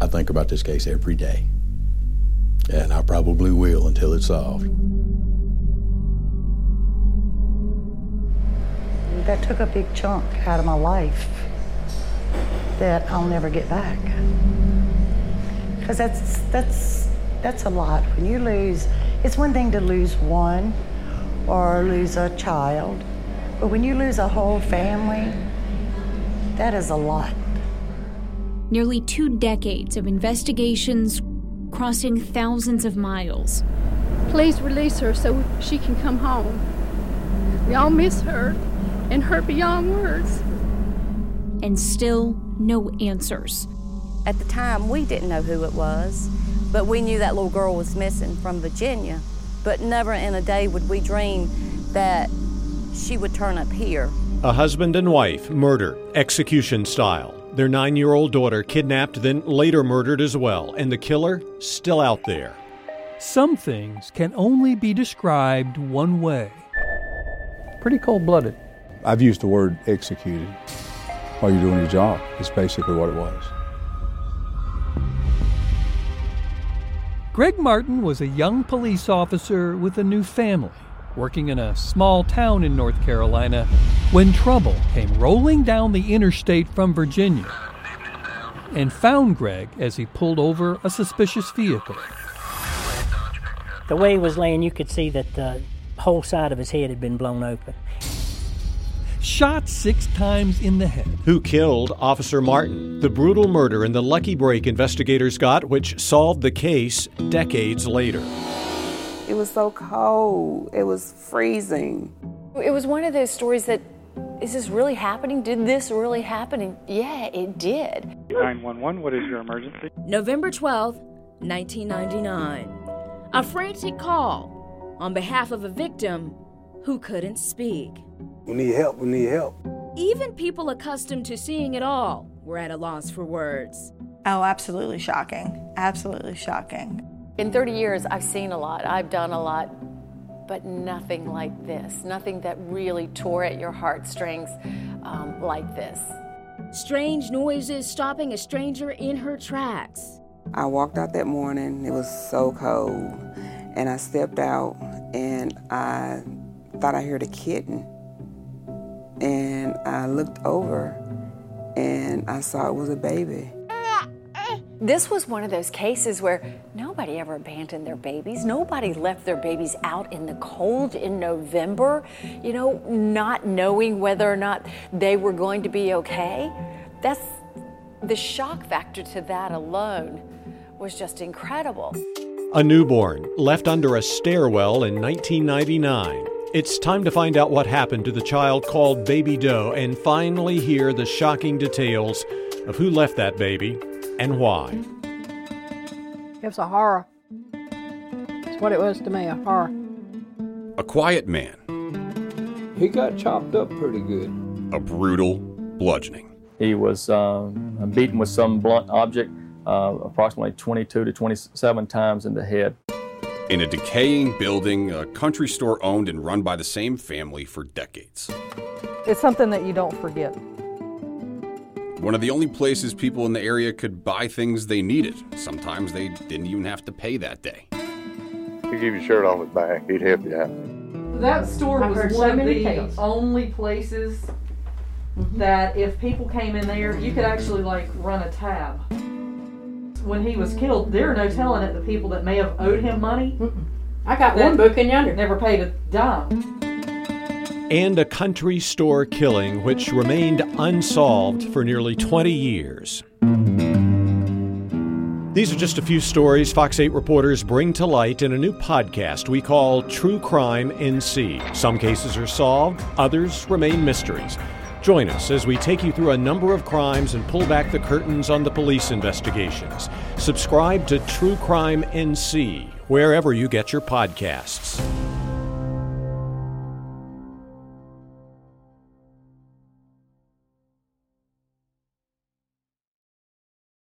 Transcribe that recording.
I think about this case every day, and I probably will until it's solved. That took a big chunk out of my life that I'll never get back. Because that's a lot. When you lose, it's one thing to lose one or lose a child, but when you lose a whole family, that is a lot. Nearly 2 decades of investigations crossing thousands of miles. Please release her so she can come home. We all miss her and hurt beyond words. And still no answers. At the time, we didn't know who it was, but we knew that little girl was missing from Virginia. But never in a day would we dream that she would turn up here. A husband and wife murder, execution style. Their 9-year-old daughter kidnapped, then later murdered as well, and the killer still out there. Some things can only be described one way. Pretty cold-blooded. I've used the word executed while you're doing your job. It's basically what it was. Greg Martin was a young police officer with a new family, working in a small town in North Carolina, when trouble came rolling down the interstate from Virginia and found Greg as he pulled over a suspicious vehicle. The way he was laying, you could see that the whole side of his head had been blown open. Shot 6 times in the head. Who killed Officer Martin? The brutal murder and the lucky break investigators got, which solved the case decades later. It was so cold. It was freezing. It was one of those stories that, is this really happening? Did this really happen? And yeah, it did. 911, what is your emergency? November 12, 1999. A frantic call on behalf of a victim who couldn't speak. We need help, we need help. Even people accustomed to seeing it all were at a loss for words. Oh, absolutely shocking. Absolutely shocking. In 30 years, I've seen a lot, I've done a lot, but nothing like this. Nothing that really tore at your heartstrings like this. Strange noises stopping a stranger in her tracks. I walked out that morning, it was so cold, and I stepped out and I thought I heard a kitten. And I looked over and I saw it was a baby. This was one of those cases where nobody ever abandoned their babies. Nobody left their babies out in the cold in November, you know, not knowing whether or not they were going to be okay. That's the shock factor to that alone was just incredible. A newborn left under a stairwell in 1999. It's time to find out what happened to the child called Baby Doe and finally hear the shocking details of who left that baby. And why? It was a horror. It's what it was to me, a horror. A quiet man. He got chopped up pretty good. A brutal bludgeoning. He was beaten with some blunt object approximately 22 to 27 times in the head. In a decaying building, a country store owned and run by the same family for decades. It's something that you don't forget. One of the only places people in the area could buy things they needed. Sometimes they didn't even have to pay that day. If you give your shirt off at back, he'd help you out. That store was one of the only places that if people came in there, you could actually like run a tab. When he was killed, there are no telling it the people that may have owed him money. I got one book in yonder. Never paid a dime. And a country store killing which remained unsolved for nearly 20 years. These are just a few stories Fox 8 reporters bring to light in a new podcast we call True Crime NC. Some cases are solved, others remain mysteries. Join us as we take you through a number of crimes and pull back the curtains on the police investigations. Subscribe to True Crime NC wherever you get your podcasts.